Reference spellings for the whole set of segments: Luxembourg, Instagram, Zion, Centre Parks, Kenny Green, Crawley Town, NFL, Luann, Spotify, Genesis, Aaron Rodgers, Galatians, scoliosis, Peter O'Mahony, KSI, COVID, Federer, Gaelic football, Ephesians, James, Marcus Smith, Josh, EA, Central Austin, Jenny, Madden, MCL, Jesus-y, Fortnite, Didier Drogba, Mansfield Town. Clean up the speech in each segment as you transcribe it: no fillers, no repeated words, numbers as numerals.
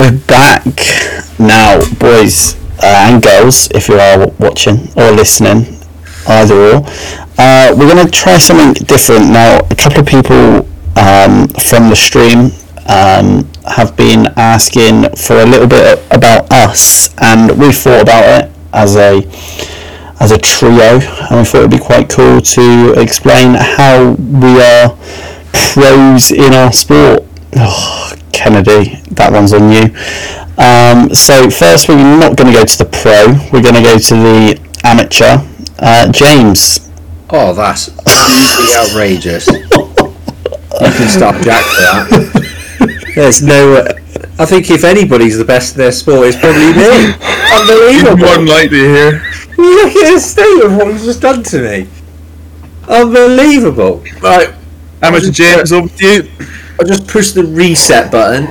We're back now, boys and girls, if you are watching or listening, either or. We're going to try something different now. A couple of people from the stream have been asking for a little bit about us, and we thought about it as a trio, and we thought it'd be quite cool to explain how we are pros in our sport. Oh, Kennedy, that one's on you. So first, we're not going to go to the pro, we're going to go to the amateur. James. Oh, that's outrageous. You can stop Jack for that. There's no... I think if anybody's the best in their sport, it's probably me. Unbelievable. One likely here. Look at the state of what was just done to me. Unbelievable. Right. Amateur James, over to you. I just pushed the reset button.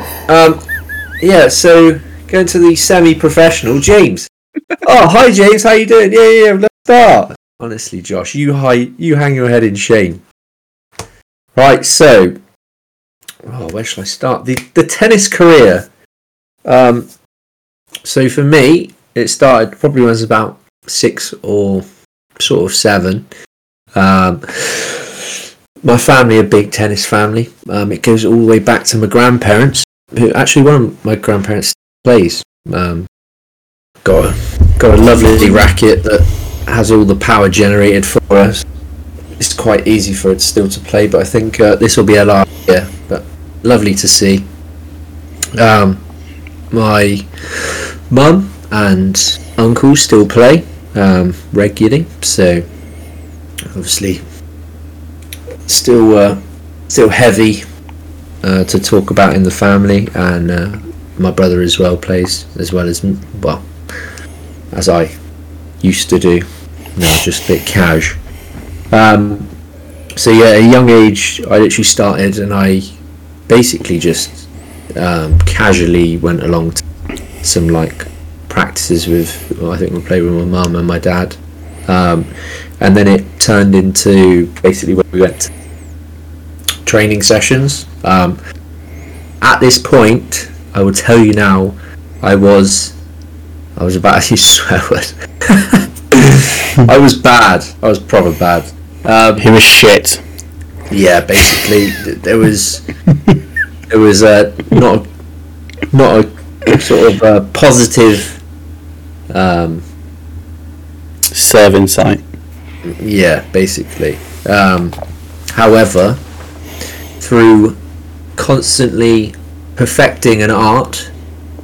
Yeah, so going to the semi-professional, James. Oh, hi James, how you doing? Yeah, let's start. Honestly, Josh, you hang your head in shame. Right, so, where shall I start? The tennis career. So for me, it started probably when I was about 6 or sort of 7. My family are a big tennis family. It goes all the way back to my grandparents, who actually one of my grandparents plays. Got a lovely racket that has all the power generated for us. It's quite easy for it still to play, but I think this will be a last year. But lovely to see. My mum and uncle still play regularly, so obviously still heavy to talk about in the family, and my brother as well plays, as well as as I used to do. Now just a bit cash. So yeah, at a young age I literally started, and I basically just casually went along to some practices with, I think we played with my mum and my dad, and then it turned into basically where we went to training sessions. At this point, I will tell you now, I was about to swear word. I was proper bad. He was shit. Yeah, basically there was not a sort of a positive serve in sight. Yeah, basically. However, through constantly perfecting an art,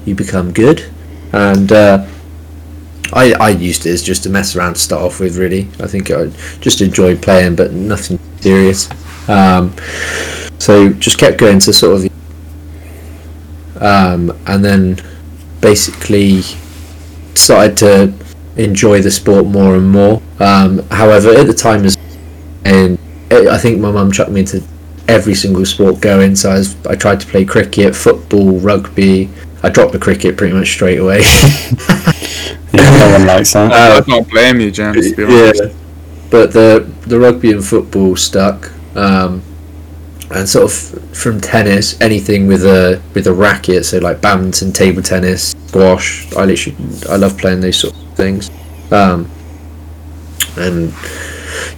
you become good. And I used it as just a mess around to start off with, really. I think I just enjoyed playing, but nothing serious. So just kept going to sort of... and then basically started to enjoy the sport more and more. However, at the time, I think my mum chucked me into every single sport going. So I tried to play cricket, football, rugby... I dropped the cricket pretty much straight away. No one likes that. I can't blame you, James, to be honest. Yeah. But the rugby and football stuck, and sort of from tennis, anything with a racket, so like badminton, table tennis, squash. I love playing those sort of things, and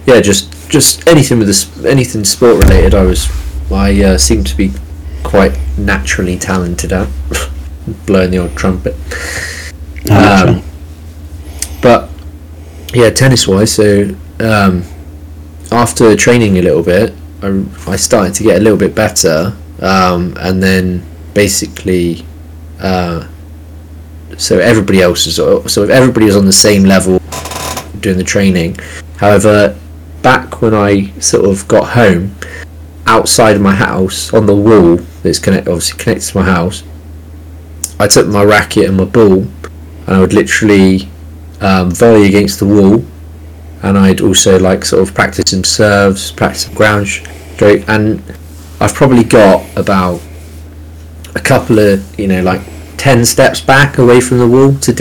yeah, just anything anything sport related. I seemed to be quite naturally talented at. Blowing the old trumpet. But yeah, tennis wise, so after training a little bit, I started to get a little bit better, and then basically if everybody was on the same level doing the training. However, back when I sort of got home, outside of my house on the wall that's connected to my house, I took my racket and my ball, and I would literally volley against the wall, and I'd also practice some serves, practice some ground stroke, and I've probably got about a couple of 10 steps back away from the wall to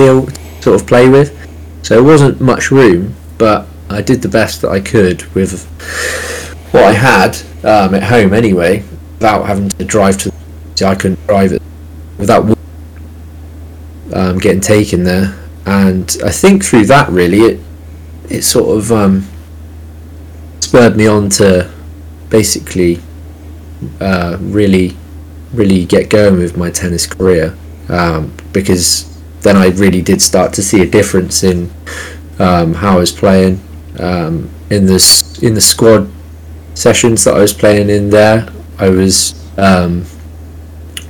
play with. So it wasn't much room, but I did the best that I could with what I had at home anyway, without having to drive to. I couldn't drive it without. getting taken there, and I think through that really it sort of spurred me on to basically really get going with my tennis career, because then I really did start to see a difference in how I was playing, in the squad sessions that I was playing in there. I was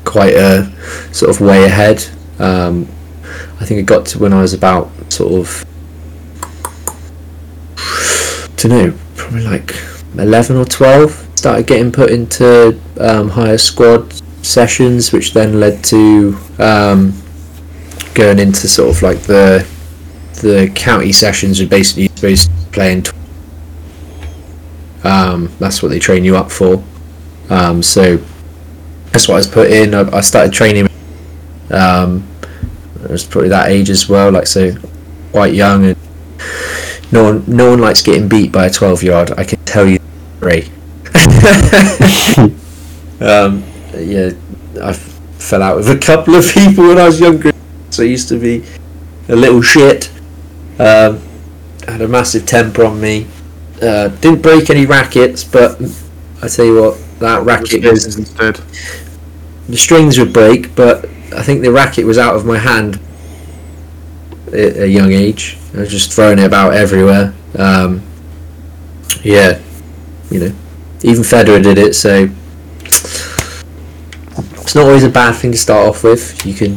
quite a sort of way ahead. I think it got to when I was about sort of, I don't know, probably like 11 or 12, started getting put into higher squad sessions, which then led to going into sort of like the county sessions, are basically supposed to play in. That's what they train you up for. So that's what I was put in. I started training. I was probably that age as well, like, so quite young, and no one likes getting beat by a 12-yard. I can tell you, Ray. Yeah, I fell out with a couple of people when I was younger, so I used to be a little shit. Had a massive temper on me. Didn't break any rackets, but I tell you what, that racket was instead. The strings would break, but I think the racket was out of my hand at a young age. I was just throwing it about everywhere. Yeah, you know, even Federer did it, so it's not always a bad thing to start off with. You can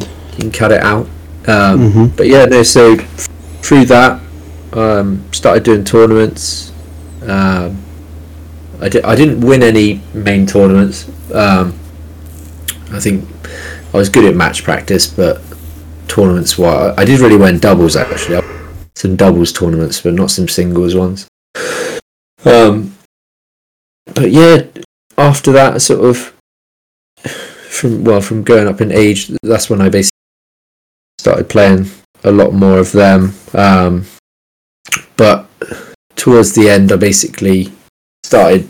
cut it out. But yeah, no. So through that, started doing tournaments. I didn't win any main tournaments. I think I was good at match practice, but tournaments were, I did really win doubles actually. Some doubles tournaments, but not some singles ones. But yeah, after that, I sort of from going up in age, that's when I basically started playing a lot more of them, but towards the end I basically started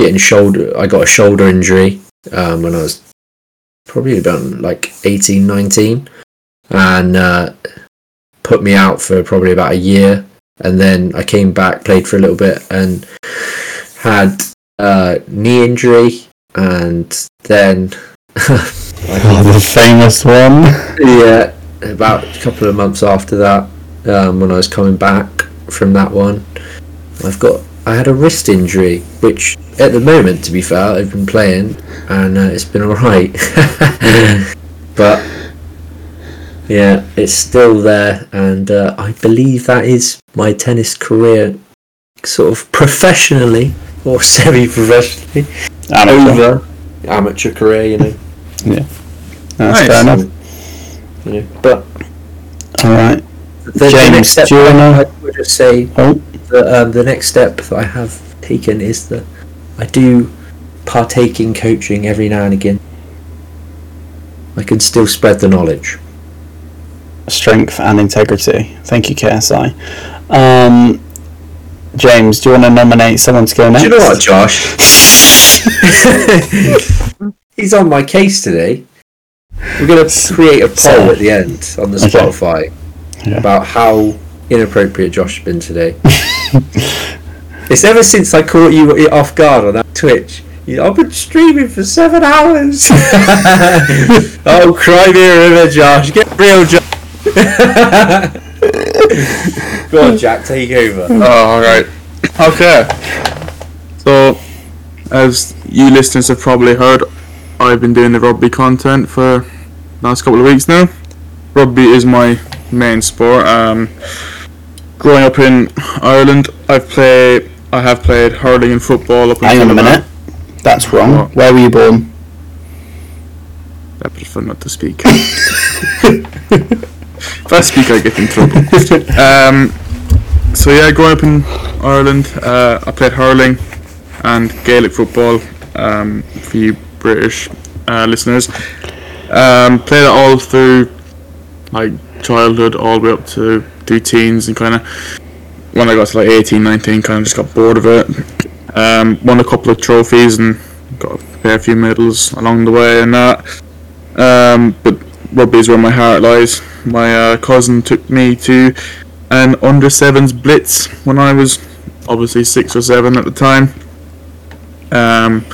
getting shoulder. I got a shoulder injury when I was probably about like 18, 19, and put me out for probably about a year, and then I came back, played for a little bit, and had knee injury, and then the famous one. Yeah, about a couple of months after that, when I was coming back from that one, I had a wrist injury, which at the moment, to be fair, I've been playing and it's been alright. But yeah, it's still there, and I believe that is my tennis career, sort of professionally or semi-professionally, over amateur career, you know. Yeah, that's nice. Fair enough. You know, but all right, the next step, I would just say that the next step that I have taken is that I do partake in coaching every now and again. I can still spread the knowledge, strength, and integrity. Thank you, KSI. James, do you want to nominate someone to go next? Do you know what, Josh? He's on my case today. We're going to create a poll at the end on the Spotify about how inappropriate Josh has been today. It's ever since I caught you off guard on that Twitch. I've been streaming for 7 hours. Oh, cry me a river, Josh. Get real, Josh. Go on, Jack, take over. Oh, all right. Okay. So, as you listeners have probably heard, I've been doing the rugby content for the last couple of weeks now. Rugby is my main sport. Growing up in Ireland, I have played hurling and football up until now. Hang on a minute. That's wrong. What? Where were you born? I prefer not to speak. If I speak, I get in trouble. So yeah, growing up in Ireland, I played hurling and Gaelic football, for you British listeners. Played it all through like childhood, all the way up to through teens, and kind of when I got to like 18, 19, kind of just got bored of it. Won a couple of trophies and got a fair few medals along the way and that. But rugby is where my heart lies. My cousin took me to an under-7s blitz when I was obviously 6 or 7 at the time, and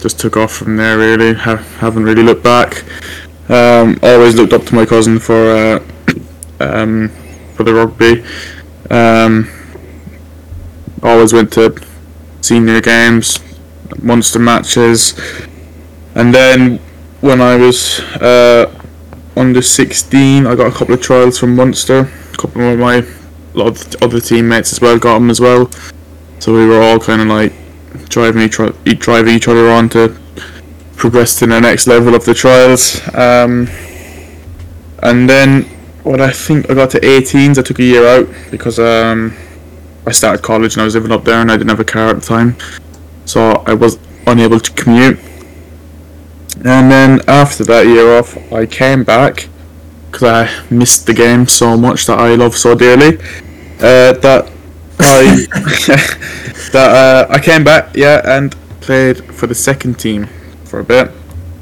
just took off from there really. Haven't really looked back. I always looked up to my cousin for the rugby. Always went to senior games, Munster matches, and then when I was under 16, I got a couple of trials from Munster. A couple of my other teammates as well got them as well. So we were all kind of like driving each other on to progress to the next level of the trials. And then when I think I got to 18s, I took a year out because I started college and I was living up there and I didn't have a car at the time, so I was unable to commute. And then after that year off, I came back because I missed the game so much that I love so dearly, I came back, yeah, and played for the second team for a bit,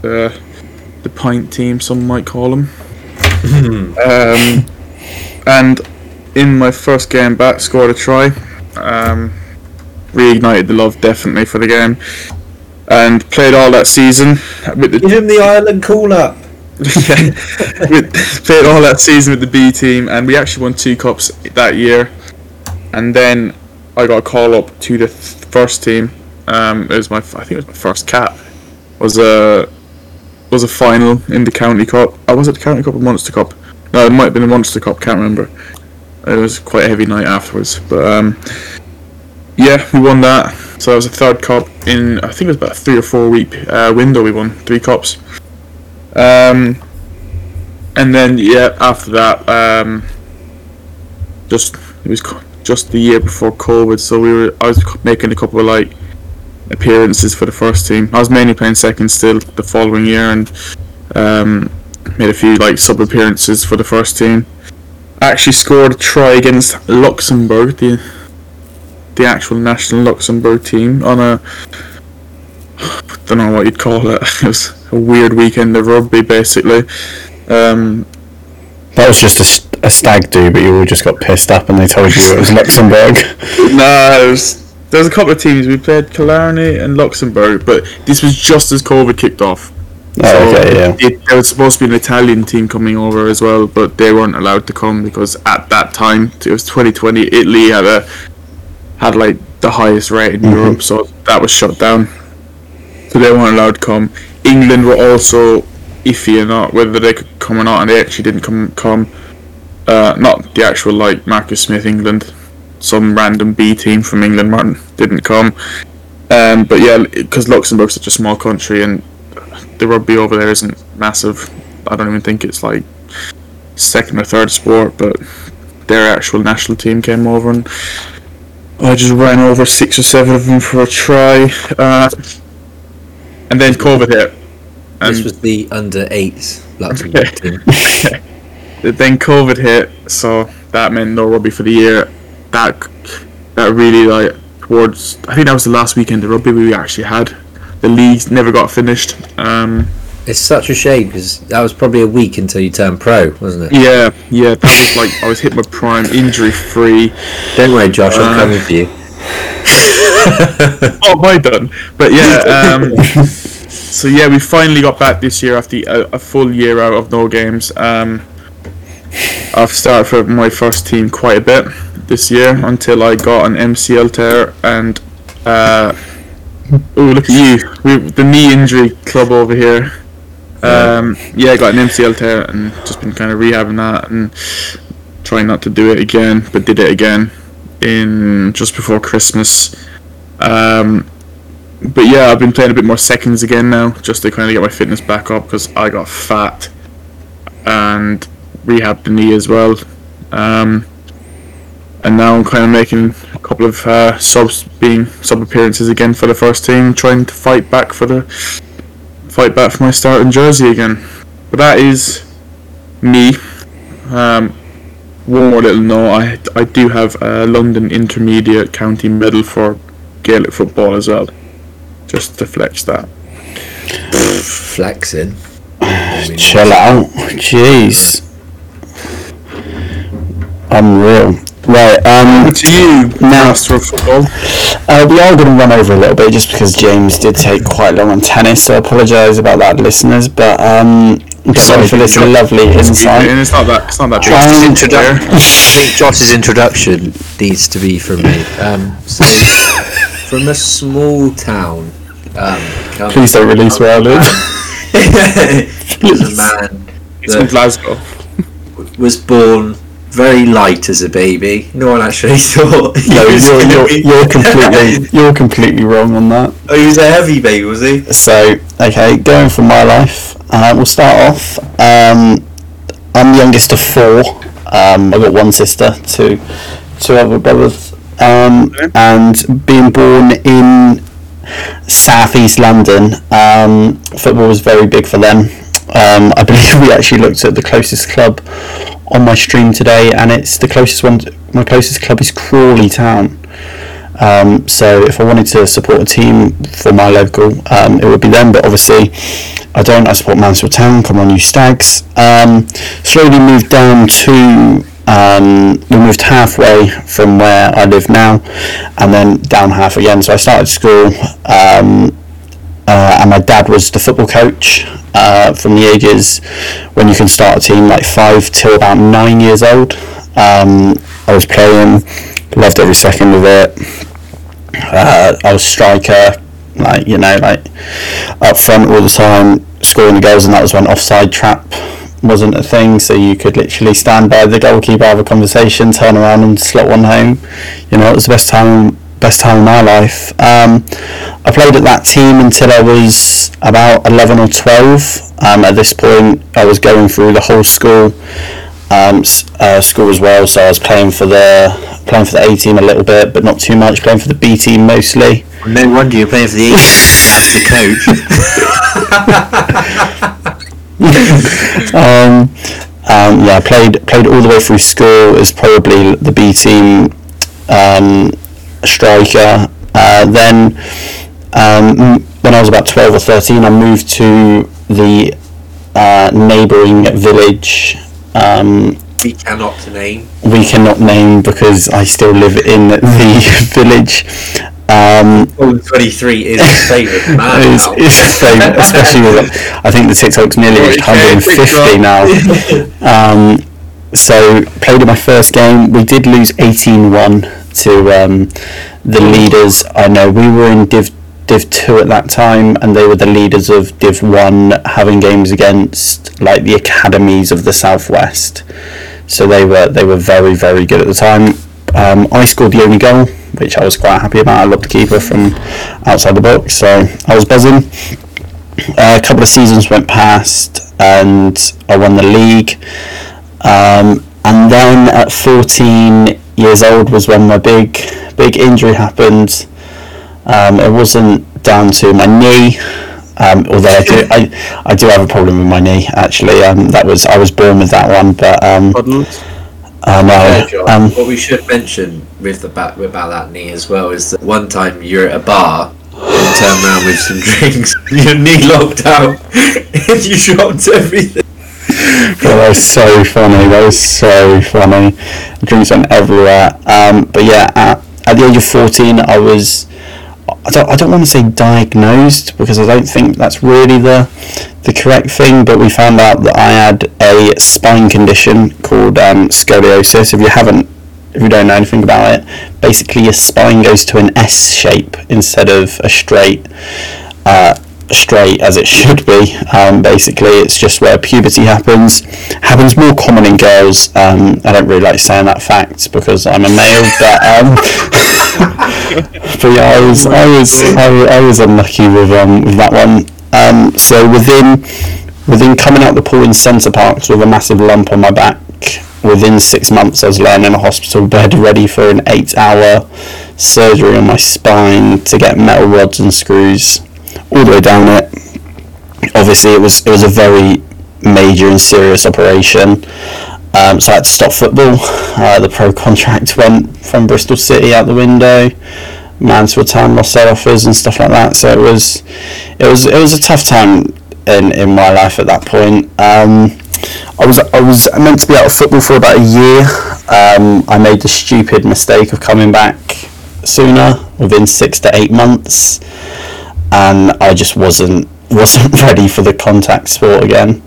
the pint team, some might call them. And in my first game back, scored a try. Reignited the love definitely for the game, and played all that season with the. Give him the Ireland call up. Yeah, played all that season with the B team, and we actually won 2 cups that year. And then I got a call up to the first team. I think it was my first cap. Was a final in the County Cup. Oh, was it the County Cup or Munster Cup? No, it might have been the Munster Cup. Can't remember. It was quite a heavy night afterwards, but yeah, we won that. So that was the 3rd cup in, I think it was about a 3 or 4 week window. We won 3 cups, and then yeah, after that, it was just the year before COVID. So I was making a couple of like appearances for the first team. I was mainly playing second still the following year, and made a few like sub appearances for the first team. Actually scored a try against Luxembourg, the actual national Luxembourg team, on a, I don't know what you'd call it. It was a weird weekend of rugby, basically. That was just a stag do, but you all just got pissed up and they told you it was Luxembourg. No, there was a couple of teams. We played Killarney and Luxembourg, but this was just as COVID kicked off. Oh, so okay, yeah. There was supposed to be an Italian team coming over as well, but they weren't allowed to come because at that time, it was 2020, Italy had like the highest rate in Europe, so that was shut down. So they weren't allowed to come. England were also iffy or not, whether they could come or not, and they actually didn't come. Not the actual like Marcus Smith England, some random B team from England, Martin, didn't come. But yeah, because Luxembourg's such a small country and the rugby over there isn't massive. I don't even think it's like 2nd or 3rd sport, but their actual national team came over and I just ran over 6 or 7 of them for a try. And then COVID hit. And this was the under-8s Luxembourg team. Then COVID hit, so that meant no rugby for the year. That really like towards, I think that was the last weekend of rugby we actually had. The leagues never got finished. It's such a shame because that was probably a week until you turned pro, wasn't it? Yeah. That was like I was hit my prime, injury free. Don't worry, Josh, I'm coming for you. Oh, am I done? But yeah. So yeah, we finally got back this year after a full year out of no games. I've started for my first team quite a bit this year until I got an MCL tear and. Oh, look at you. The knee injury club over here. Yeah, I got an MCL tear and just been kind of rehabbing that and trying not to do it again, but did it again in just before Christmas. But yeah, I've been playing a bit more seconds again now just to kind of get my fitness back up because I got fat and rehabbed the knee as well. And now I'm kind of making a couple of sub appearances again for the first team, trying to fight back for my starting jersey again. But that is me. One more little note: I do have a London Intermediate County medal for Gaelic football as well, just to flex that. Flexing. chill out. Jeez. Unreal. Right, to you, master of football. We are going to run over a little bit just because James did take quite long on tennis, so I apologise about that, listeners, but sorry for this lovely insight. It's not that I think Josh's introduction needs to be from me. So, from a small town... please don't release where I live. There's a man... It's from Glasgow. ...was born... very light as a baby. No one actually thought. You're completely wrong on that. Oh, he was a heavy baby, was he? So, okay, going for my life. We'll start off. I'm the youngest of four. I've got one sister, two other brothers. And being born in southeast London, football was very big for them. I believe we actually looked at the closest club on my stream today, and it's the closest one. My closest club is Crawley Town. So if I wanted to support a team for my local, it would be them. But obviously, I don't. I support Mansfield Town. Come on, you Stags! Slowly moved down to. We moved halfway from where I live now, and then down half again. So I started school. And my dad was the football coach from the ages when you can start a team like 5 till about 9 years old. I was playing, loved every second of it. I was striker, like up front all the time, scoring the goals, and that was when offside trap wasn't a thing, so you could literally stand by the goalkeeper, have a conversation, turn around and slot one home. You know, it was the best time of my life. I played at that team until I was about 11 or 12. At this point I was going through the whole school as well, so I was playing for the A team a little bit, but not too much, playing for the B team mostly. No wonder you're playing for the A team. That's the coach. I played all the way through school as probably the B team striker. Then when I was about 12 or 13, I moved to the neighbouring village. We cannot name because I still live in the village. 23 is his favourite. Man, it's his favourite, especially with I think the TikTok's nearly 150 now. So played in my first game. We did lose 18-1. To the leaders. I know we were in Div 2 at that time, and they were the leaders of Div 1, having games against like the academies of the Southwest. So they were very, very good at the time. I scored the only goal, which I was quite happy about. I lobbed the keeper from outside the box, so I was buzzing. A couple of seasons went past, and I won the league. And then at 14 years old was when my big injury happened. It wasn't down to my knee, although I do have a problem with my knee actually. I was born with that one, but what we should mention with about that knee as well is that one time you're at a bar and turn around with some drinks, your knee locked out, and you dropped everything. Well, that was so funny. Drinks went everywhere. But yeah, at the age of 14, I was. I don't want to say diagnosed, because I don't think that's really the correct thing. But we found out that I had a spine condition called scoliosis. If you don't know anything about it, basically your spine goes to an S shape instead of a straight. Straight as it should be. Basically it's just where puberty happens more common in girls. I don't really like saying that fact because I'm a male, but but yeah, I was unlucky with that one. So within coming out the pool in Centre Parks with a massive lump on my back, within 6 months I was laying in a hospital bed ready for an 8-hour surgery on my spine to get metal rods and screws all the way down it. Obviously it was a very major and serious operation. So I had to stop football. The pro contract went from Bristol City out the window. Mansfield Town lost their offers and stuff like that. So it was a tough time in my life at that point. I was meant to be out of football for about a year. I made the stupid mistake of coming back sooner, within 6 to 8 months, and I just wasn't ready for the contact sport again.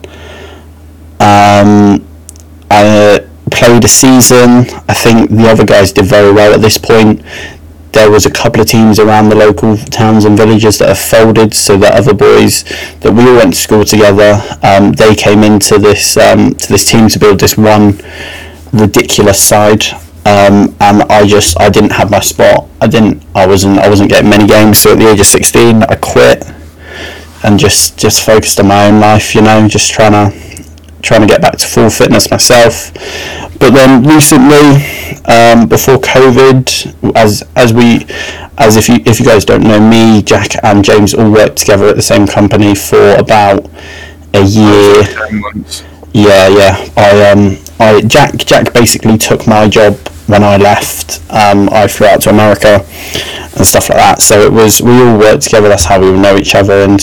I played a season. I think the other guys did very well at this point. There was a couple of teams around the local towns and villages that have folded, so the other boys that we all went to school together, they came into this team to build this one ridiculous side, and I didn't have my spot. I wasn't getting many games, so at the age of 16 I quit and just focused on my own life, just trying to get back to full fitness myself. But then recently, before COVID, if you guys don't know, me, Jack and James all worked together at the same company for about a year. 10 months. Yeah. Jack basically took my job when I left. I flew out to America and stuff like that. So it was, we all worked together. That's how we would know each other, and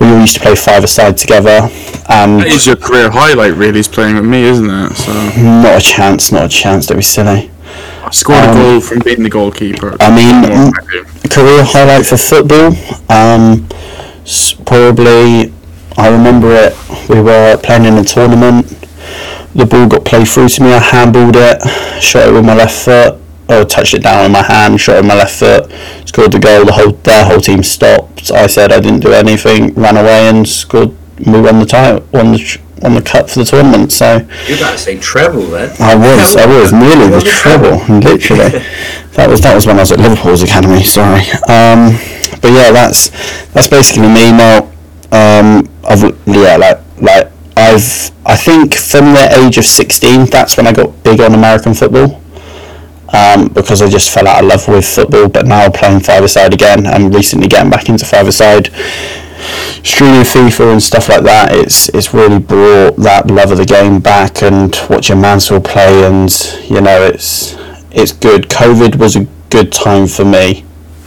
we all used to play five-a-side together. That is your career highlight, really, is playing with me, isn't it? So not a chance. Don't be silly. I scored a goal from being the goalkeeper. I mean, career highlight for football. Probably, I remember it. We were playing in a tournament. The ball got played through to me, I handballed it, shot it with my left foot, or touched it down with my hand, shot it with my left foot, scored the goal, their whole team stopped. I said I didn't do anything, ran away and scored, we won the title, won the cup for the tournament, so... You're about to say treble then. I was, nearly the treble, literally. That was when I was at Liverpool's academy, sorry. But yeah, that's basically me now. I think from the age of 16, that's when I got big on American football, because I just fell out of love with football. But now playing five-a-side again, and recently getting back into five-a-side, streaming FIFA and stuff like that, it's really brought that love of the game back, and watching Mansfield play, and it's good. COVID was a good time for me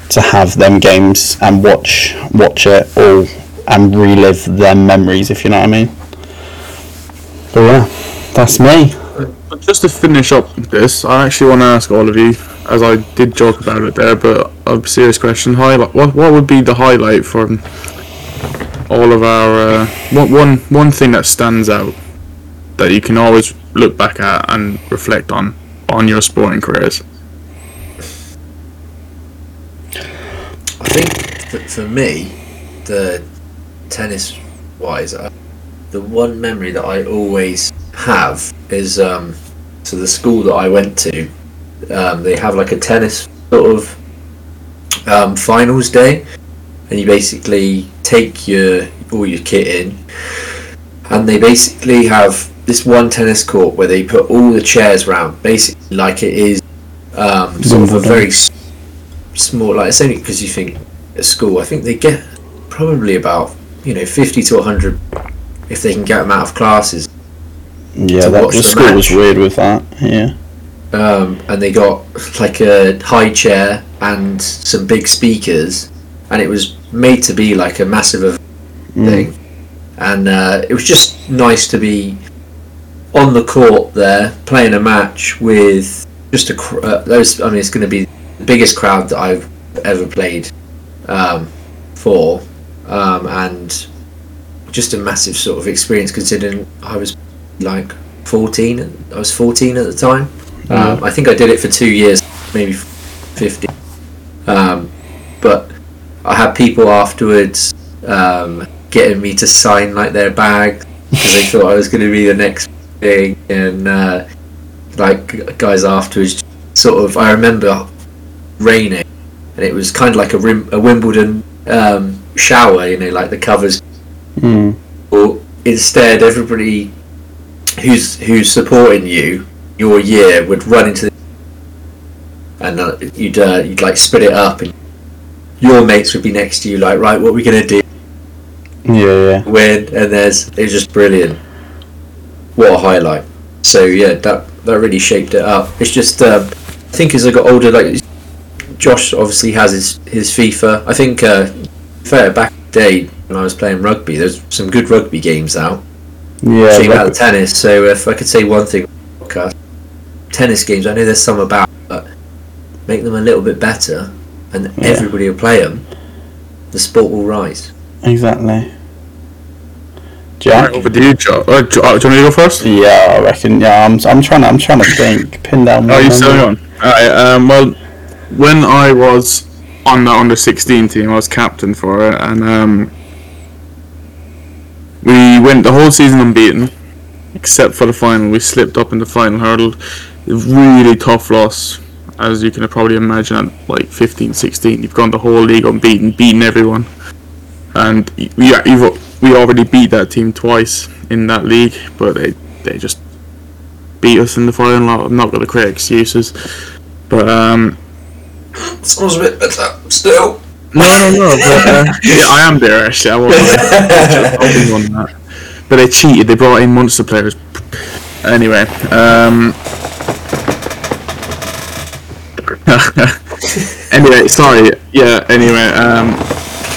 to have them games and watch it all and relive their memories, if you know what I mean. But yeah, that's me. But just to finish up this, I actually want to ask all of you, as I did joke about it there, but a serious question. What would be the highlight from all of our... one thing that stands out that you can always look back at and reflect on your sporting careers? I think that for me, the tennis-wise... The one memory that I always have is so the school that I went to, they have like a tennis sort of finals day, and you basically take all your kit in, and they basically have this one tennis court where they put all the chairs round, basically like it is sort of a very small, like it's only because you think at school, I think they get probably about 50 to 100. If they can get them out of classes. Yeah, that school was weird with that, yeah. And they got like a high chair and some big speakers, and it was made to be like a massive thing. And it was just nice to be on the court there, playing a match with just it's going to be the biggest crowd that I've ever played for. And just a massive sort of experience, considering I was like 14. I was 14 at the time. I think I did it for 2 years, maybe 15. But I had people afterwards getting me to sign like their bag because they thought I was going to be the next thing. And like guys afterwards, sort of. I remember raining, and it was kind of like a Wimbledon shower. Like the covers. Or instead, everybody who's supporting you your year would run into and you'd like split it up, and your mates would be next to you like, right, what are we gonna do? Yeah. Win, and it's just brilliant. What a highlight! So yeah, that really shaped it up. It's just I think as I got older, like Josh obviously has his FIFA. I think fair back in the day. when I was playing rugby. There's some good rugby games out. Yeah. Especially about tennis. So if I could say one thing, podcast, tennis games. I know there's some about, but make them a little bit better, and everybody will play them. The sport will rise. Exactly. Jack, over to you, Joe. Do you want me to go first? Yeah, I reckon. Yeah, I'm trying to think. Pin down. Oh, you still on? Alright. Well, when I was on the under-16 team, I was captain for it, and we went the whole season unbeaten, except for the final. We slipped up in the final hurdle. A really tough loss, as you can probably imagine. At like 15, 16, you've gone the whole league unbeaten, beaten everyone, and we already beat that team twice in that league, but they just beat us in the final. I'm not going to create excuses, but sounds a bit better still. No. But, yeah, I am there actually. I wasn't on that, but they cheated. They brought in Munster players. Anyway, anyway, sorry. Yeah. Anyway,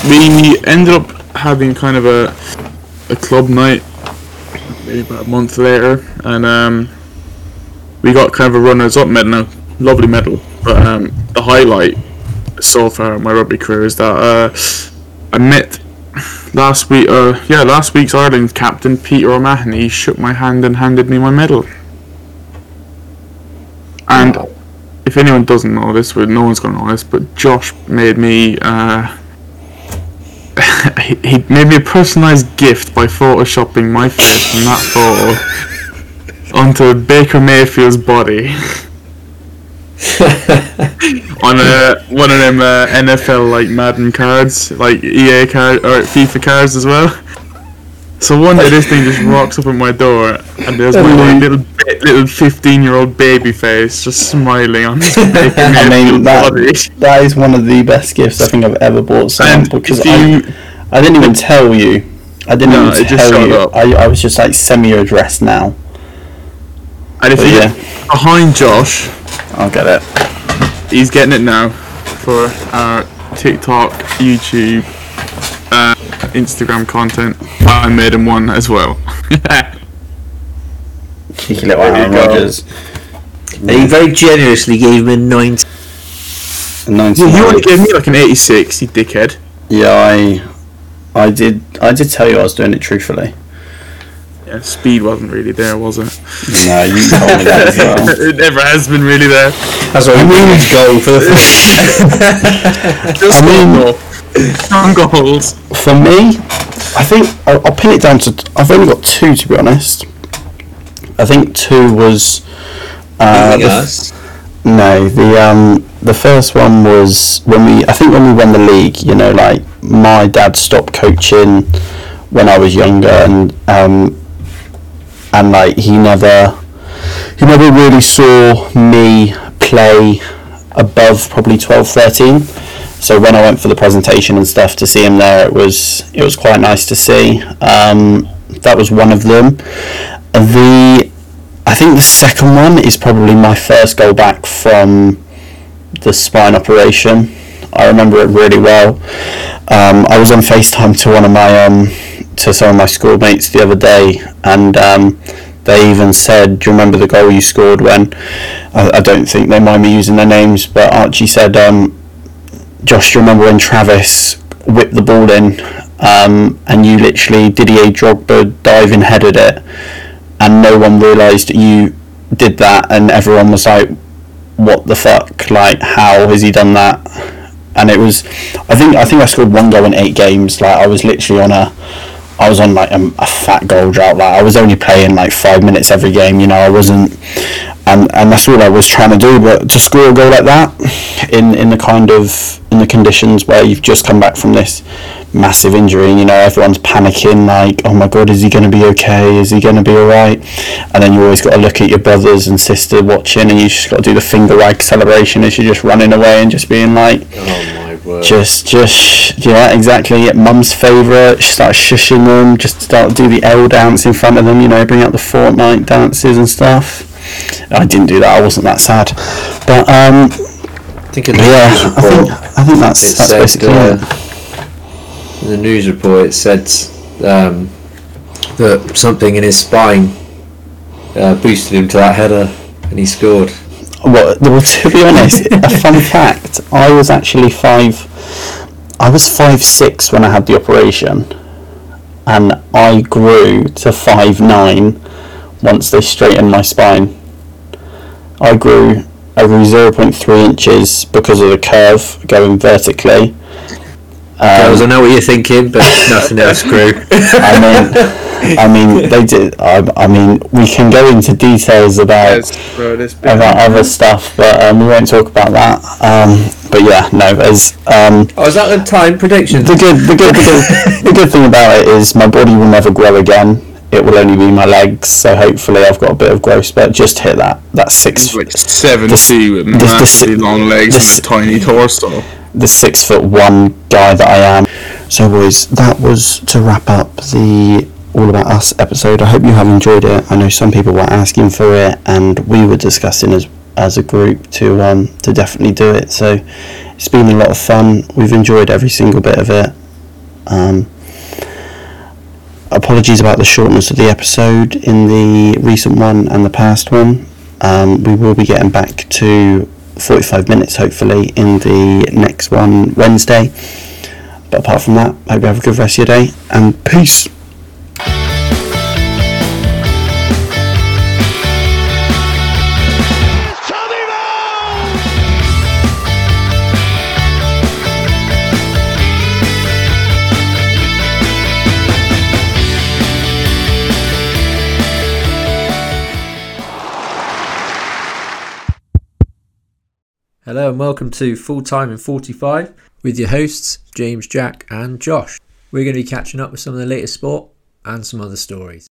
we ended up having kind of a club night maybe about a month later, and we got kind of a runners-up medal, lovely medal, but the highlight so far in my rugby career is that I met last week's Ireland captain, Peter O'Mahony. He shook my hand and handed me my medal. And if anyone doesn't know this, well, no one's going to know this, but Josh made me he made me a personalised gift by photoshopping my face from that photo onto Baker Mayfield's body on one of them NFL like Madden cards, like EA card or FIFA cards as well. So one day this thing just rocks up at my door, and there's my little 15-year-old baby face just smiling on this Baker Mayfield's body. That is one of the best gifts I think I've ever bought someone, because I didn't even tell you. I was just like, send me your address now. And if you get behind Josh, I'll get it. He's getting it now for our TikTok, YouTube, Instagram content. I made him one as well. Cheeky little Aaron Rodgers. And he very generously gave him a 90. You only gave me like an 86, you dickhead. Yeah, I did tell you I was doing it truthfully. Yeah, speed wasn't really there, was it? No, you told me that as well. It never has been really there. That's why we go for the just goals. For me, I think I'll pin it down to, I've only got two, to be honest. I think two was the first one was when we won the league. You know, like, my dad stopped coaching when I was younger, and like he never really saw me play above probably 12, 13. So when I went for the presentation and stuff, to see him there, it was quite nice to see. That was one of them. I think the second one is probably my first goal back from the spine operation. I remember it really well. I was on FaceTime to some of my schoolmates the other day, and they even said, "Do you remember the goal you scored?" When I don't think they mind me using their names, but Archie said, "Josh, do you remember when Travis whipped the ball in, and you literally Didier Drogba diving headed it, and no one realised you did that, and everyone was like, what the fuck? Like, how has he done that?" And it was, I think I scored one goal in 8 games. Like, I was literally on a fat goal drought. Like, I was only playing like 5 minutes every game. You know, I wasn't, and that's all I was trying to do. But to score a goal like that in the conditions where you've just come back from this massive injury, and you know everyone's panicking, like, oh my god, is he going to be okay? Is he going to be all right? And then you always got to look at your brothers and sister watching, and you just got to do the finger wag celebration as you're just running away and just being like, oh my word, just yeah, exactly. Mum's favourite, she starts shushing them, just start do the L dance in front of them, you know, bring out the Fortnite dances and stuff. I didn't do that. I wasn't that sad, but I think that's basically it. the news report, it said that something in his spine boosted him to that header and he scored. Well, to be honest, a fun fact, I was actually 5'6" when I had the operation, and I grew to 5'9" once they straightened my spine. I grew over 0.3 inches because of the curve going vertically. I know what you're thinking, but nothing else grew. I mean, they did. I mean, we can go into details about other stuff, but we won't talk about that. But yeah, no. Was that the time prediction? The good thing about it is my body will never grow again. It will only be my legs, so hopefully I've got a bit of growth. But just hit that 6'7" with massively long legs and a tiny torso. The 6'1" guy that I am. So, boys, that was to wrap up the All About Us episode. I hope you have enjoyed it. I know some people were asking for it, and we were discussing as a group to definitely do it. So, it's been a lot of fun. We've enjoyed every single bit of it. Apologies about the shortness of the episode in the recent one and the past one. We will be getting back to 45 minutes hopefully in the next one Wednesday. But apart from that, hope you have a good rest of your day and peace. Hello and welcome to Full Time in 45 with your hosts James, Jack and Josh. We're going to be catching up with some of the latest sport and some other stories.